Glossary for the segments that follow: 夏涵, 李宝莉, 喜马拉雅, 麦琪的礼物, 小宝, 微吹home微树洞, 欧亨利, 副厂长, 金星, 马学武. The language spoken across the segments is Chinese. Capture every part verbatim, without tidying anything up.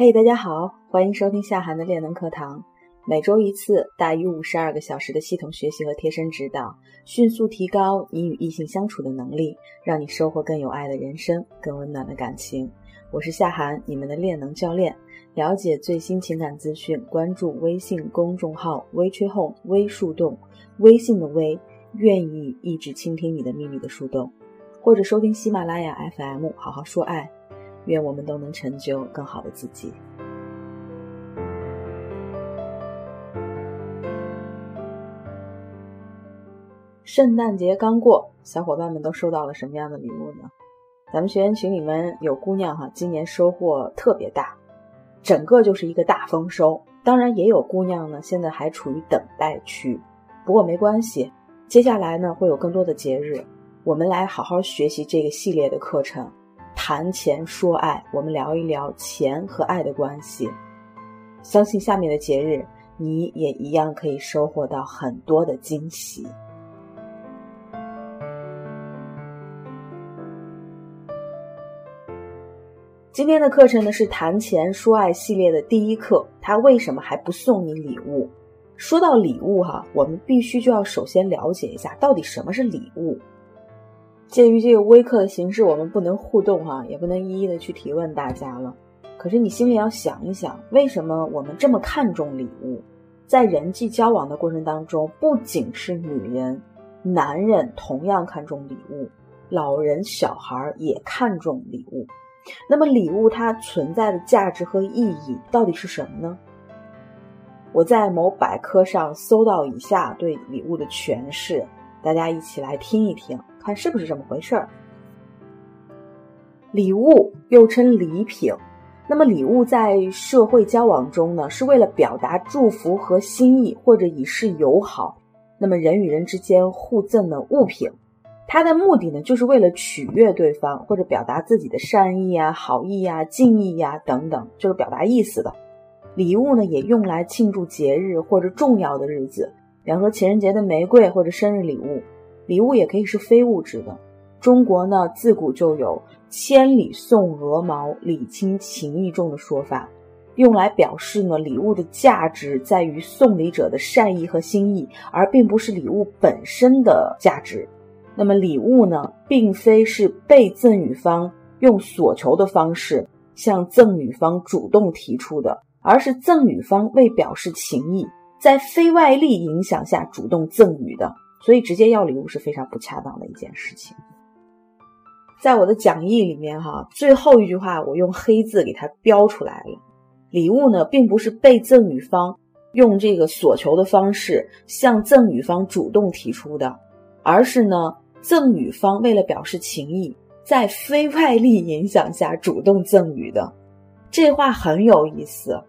嘿、hey, 大家好，欢迎收听夏涵的练能课堂，每周一次，大于五十二个小时的系统学习和贴身指导，迅速提高你与异性相处的能力，让你收获更有爱的人生，更温暖的感情。我是夏涵，你们的练能教练。了解最新情感资讯，关注微信公众号微吹home微树洞，微信的微，愿意一直倾听你的秘密的树洞，或者收听喜马拉雅 F M 好好说爱。愿我们都能成就更好的自己。圣诞节刚过，小伙伴们都收到了什么样的礼物呢？咱们学员群里面有姑娘哈、啊，今年收获特别大，整个就是一个大丰收。当然也有姑娘呢，现在还处于等待区，不过没关系，接下来呢会有更多的节日，我们来好好学习这个系列的课程。谈钱说爱，我们聊一聊钱和爱的关系。相信下面的节日，你也一样可以收获到很多的惊喜。今天的课程呢是谈钱说爱系列的第一课，它为什么还不送你礼物？说到礼物哈、啊，我们必须就要首先了解一下到底什么是礼物。鉴于这个微课的形式，我们不能互动啊，也不能一一的去提问大家了。可是你心里要想一想，为什么我们这么看重礼物？在人际交往的过程当中，不仅是女人，男人同样看重礼物，老人小孩也看重礼物。那么礼物它存在的价值和意义到底是什么呢？我在某百科上搜到以下对礼物的诠释，大家一起来听一听，看是不是这么回事儿。礼物又称礼品，那么礼物在社会交往中呢，是为了表达祝福和心意，或者以示友好，那么人与人之间互赠的物品，它的目的呢，就是为了取悦对方，或者表达自己的善意啊、好意啊、敬意啊等等，就是表达意思的。礼物呢，也用来庆祝节日或者重要的日子，比方说情人节的玫瑰或者生日礼物。礼物也可以是非物质的，中国呢自古就有千里送鹅毛，礼轻情意重的说法，用来表示呢礼物的价值在于送礼者的善意和心意，而并不是礼物本身的价值。那么礼物呢，并非是被赠与方用所求的方式向赠与方主动提出的，而是赠与方为表示情意，在非外力影响下主动赠予的，所以直接要礼物是非常不恰当的一件事情。在我的讲义里面哈、啊，最后一句话我用黑字给它标出来了。礼物呢，并不是被赠与方用这个所求的方式向赠与方主动提出的，而是呢，赠与方为了表示情意，在非外力影响下主动赠予的。这话很有意思。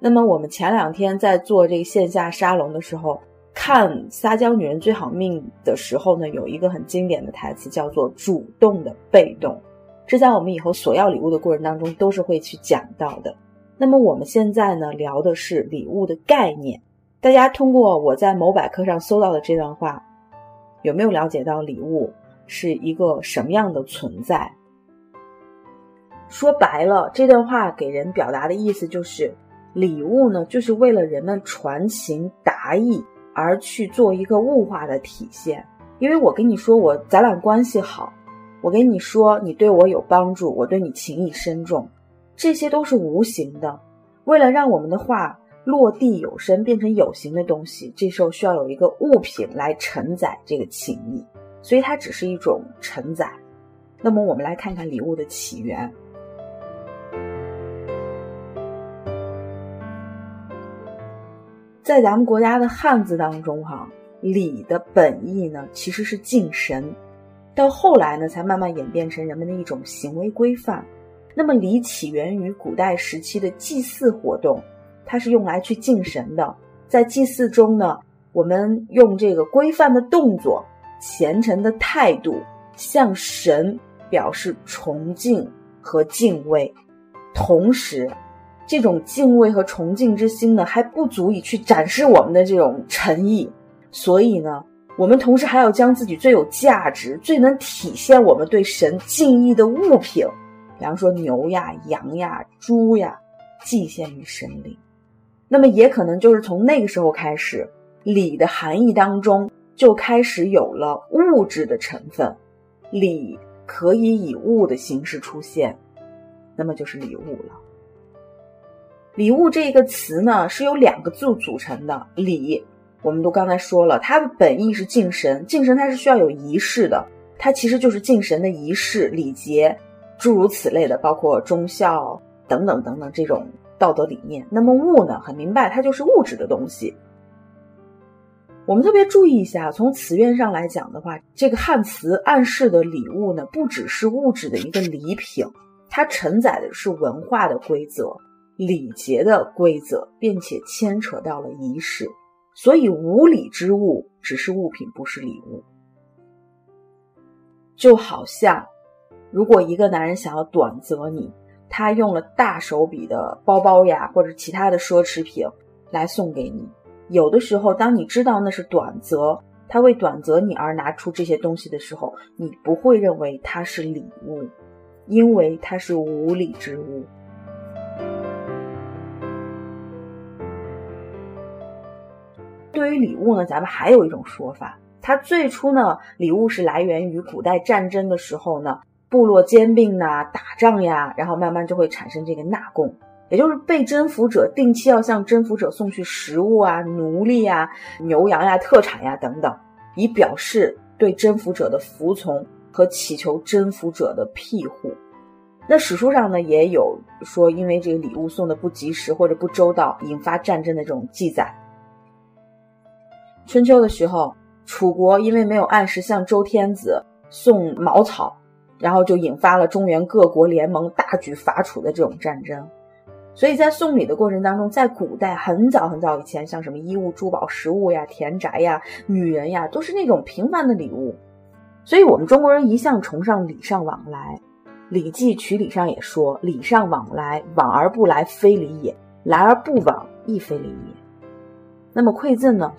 那么我们前两天在做这个线下沙龙的时候，看撒娇女人最好命的时候呢，有一个很经典的台词叫做主动的被动，这在我们以后索要礼物的过程当中都是会去讲到的。那么我们现在呢聊的是礼物的概念，大家通过我在某百科上搜到的这段话，有没有了解到礼物是一个什么样的存在？说白了，这段话给人表达的意思就是礼物呢，就是为了人们传情达意而去做一个物化的体现。因为我跟你说我咱俩关系好，我跟你说你对我有帮助，我对你情意深重，这些都是无形的，为了让我们的话落地有声变成有形的东西，这时候需要有一个物品来承载这个情意，所以它只是一种承载。那么我们来看看礼物的起源。在咱们国家的汉字当中哈、啊，礼的本意呢其实是敬神，到后来呢才慢慢演变成人们的一种行为规范。那么礼起源于古代时期的祭祀活动，它是用来去敬神的。在祭祀中呢，我们用这个规范的动作、虔诚的态度向神表示崇敬和敬畏，同时这种敬畏和崇敬之心呢，还不足以去展示我们的这种诚意，所以呢，我们同时还要将自己最有价值、最能体现我们对神敬意的物品，比方说牛呀、羊呀、猪呀，寄献于神里。那么也可能就是从那个时候开始，礼的含义当中就开始有了物质的成分，礼可以以物的形式出现，那么就是礼物了。礼物这个词呢，是由两个字组成的。礼我们都刚才说了，它的本意是敬神，敬神它是需要有仪式的，它其实就是敬神的仪式、礼节诸如此类的，包括忠孝等等等等这种道德理念。那么物呢，很明白它就是物质的东西。我们特别注意一下，从词源上来讲的话，这个汉词暗示的礼物呢，不只是物质的一个礼品，它承载的是文化的规则、礼节的规则，并且牵扯到了仪式。所以无礼之物只是物品，不是礼物。就好像如果一个男人想要短择你，他用了大手笔的包包呀或者其他的奢侈品来送给你，有的时候当你知道那是短择，他为短择你而拿出这些东西的时候，你不会认为它是礼物，因为它是无礼之物。对于礼物呢，咱们还有一种说法，它最初呢，礼物是来源于古代战争的时候呢，部落兼并呐、打仗呀，然后慢慢就会产生这个纳贡，也就是被征服者定期要向征服者送去食物啊、奴隶啊、牛羊呀、特产呀等等，以表示对征服者的服从和祈求征服者的庇护。那史书上呢，也有说因为这个礼物送的不及时或者不周到，引发战争的这种记载。春秋的时候，楚国因为没有按时向周天子送茅草，然后就引发了中原各国联盟大举伐楚的这种战争。所以在送礼的过程当中，在古代很早很早以前，像什么衣物、珠宝、食物呀、田宅呀、女人呀，都是那种平凡的礼物。所以我们中国人一向崇尚礼尚往来，礼记曲礼上也说，礼尚往来，往而不来非礼也，来而不往亦非礼也。那么馈赠呢，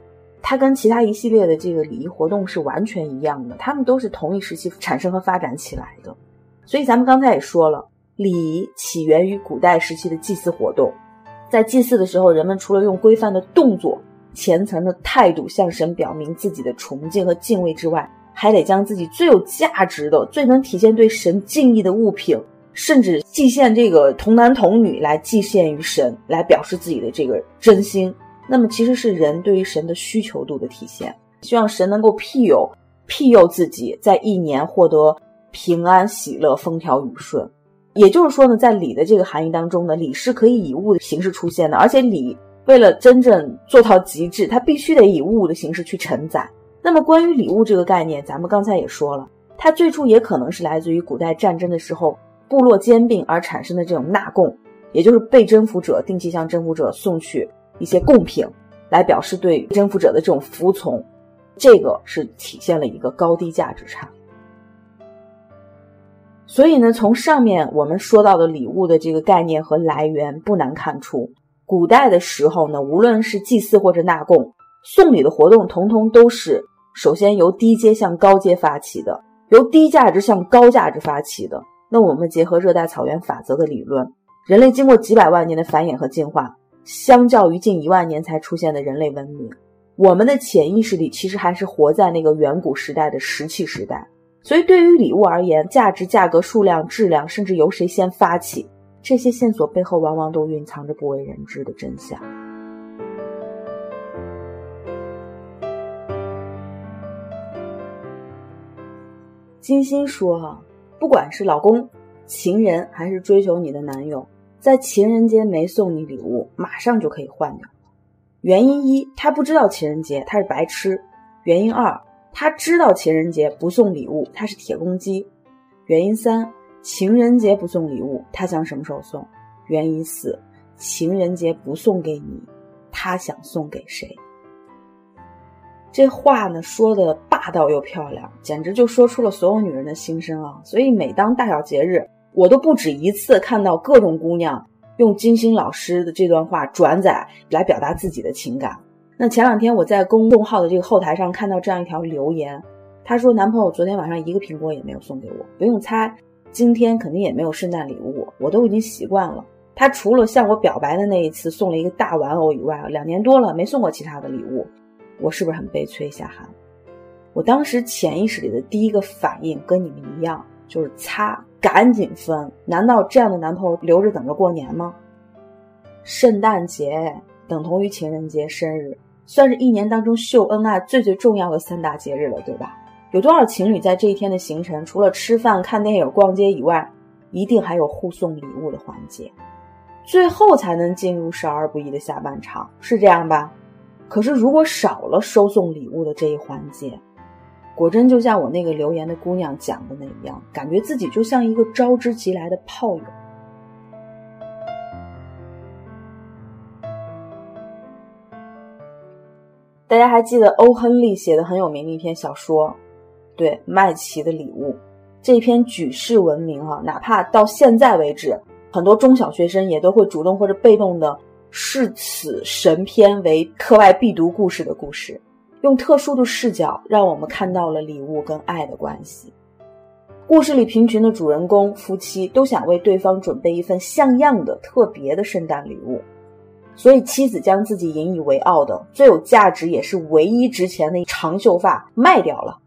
它跟其他一系列的这个礼仪活动是完全一样的，它们都是同一时期产生和发展起来的。所以咱们刚才也说了，礼起源于古代时期的祭祀活动，在祭祀的时候，人们除了用规范的动作、虔诚的态度向神表明自己的崇敬和敬畏之外，还得将自己最有价值的、最能体现对神敬意的物品，甚至祭献这个童男童女来祭献于神，来表示自己的这个真心。那么其实是人对于神的需求度的体现，希望神能够庇佑庇佑自己在一年获得平安喜乐、风调雨顺。也就是说呢，在礼的这个含义当中呢，礼是可以以物的形式出现的，而且礼为了真正做到极致，它必须得以物的形式去承载。那么关于礼物这个概念，咱们刚才也说了，它最初也可能是来自于古代战争的时候部落兼并而产生的这种纳贡，也就是被征服者定期向征服者送去一些贡品，来表示对征服者的这种服从，这个是体现了一个高低价值差。所以呢，从上面我们说到的礼物的这个概念和来源，不难看出，古代的时候呢，无论是祭祀或者纳贡送礼的活动，统统都是首先由低阶向高阶发起的，由低价值向高价值发起的。那我们结合热带草原法则的理论，人类经过几百万年的繁衍和进化，相较于近一万年才出现的人类文明，我们的潜意识里其实还是活在那个远古时代的石器时代。所以对于礼物而言，价值、价格、数量、质量，甚至由谁先发起，这些线索背后往往都蕴藏着不为人知的真相。金星说啊，不管是老公、情人还是追求你的男友，在情人节没送你礼物，马上就可以换掉。原因一，他不知道情人节，他是白痴；原因二，他知道情人节不送礼物，他是铁公鸡；原因三，情人节不送礼物，他想什么时候送；原因四，情人节不送给你，他想送给谁。这话呢，说的霸道又漂亮，简直就说出了所有女人的心声啊！所以每当大小节日，我都不止一次看到各种姑娘用金星老师的这段话转载来表达自己的情感。那前两天我在公众号的这个后台上看到这样一条留言，她说男朋友昨天晚上一个苹果也没有送给我，不用猜，今天肯定也没有圣诞礼物，我都已经习惯了。他除了向我表白的那一次送了一个大玩偶以外，两年多了没送过其他的礼物。我是不是很悲催夏涵？我当时潜意识里的第一个反应跟你们一样，就是擦，赶紧分。难道这样的男朋友留着等着过年吗？圣诞节等同于情人节、生日，算是一年当中秀恩爱最最重要的三大节日了，对吧？有多少情侣在这一天的行程，除了吃饭、看电影、逛街以外，一定还有互送礼物的环节，最后才能进入少儿不宜的下半场，是这样吧？可是如果少了收送礼物的这一环节，果真就像我那个留言的姑娘讲的那样，感觉自己就像一个招之即来的炮友。大家还记得欧亨利写的很有名的一篇小说，对，《麦琪的礼物》，这篇举世闻名啊，哪怕到现在为止，很多中小学生也都会主动或者被动的视此神篇为课外必读故事的故事，用特殊的视角让我们看到了礼物跟爱的关系。故事里贫穷的主人公夫妻都想为对方准备一份像样的特别的圣诞礼物，所以妻子将自己引以为傲的最有价值也是唯一值钱的长秀发卖掉了，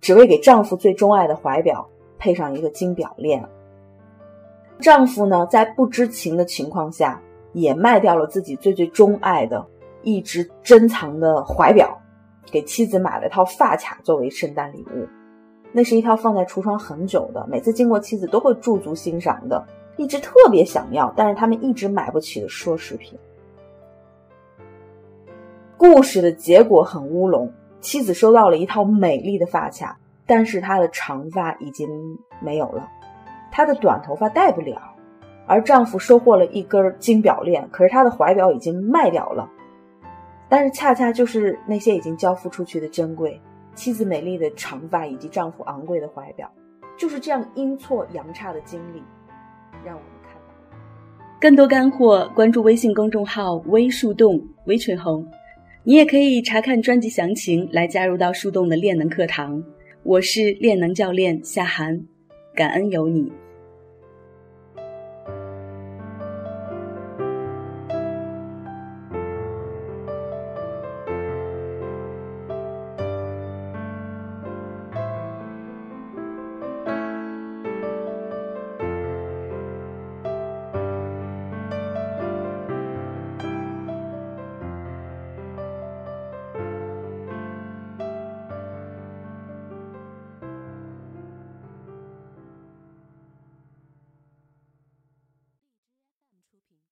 只为给丈夫最钟爱的怀表配上一个金表链。丈夫呢，在不知情的情况下也卖掉了自己最最钟爱的一直珍藏的怀表，给妻子买了套发卡作为圣诞礼物。那是一套放在橱窗很久的，每次经过妻子都会驻足欣赏的，一直特别想要，但是他们一直买不起的奢侈品。故事的结果很乌龙，妻子收到了一套美丽的发卡，但是她的长发已经没有了，她的短头发戴不了，而丈夫收获了一根金表链，可是他的怀表已经卖掉了。但是恰恰就是那些已经交付出去的珍贵，妻子美丽的长发以及丈夫昂贵的怀表，就是这样阴错阳差的经历让我们看到。更多干货关注微信公众号微树洞微吹红，你也可以查看专辑详情来加入到树洞的练能课堂。我是练能教练夏涵，感恩有你。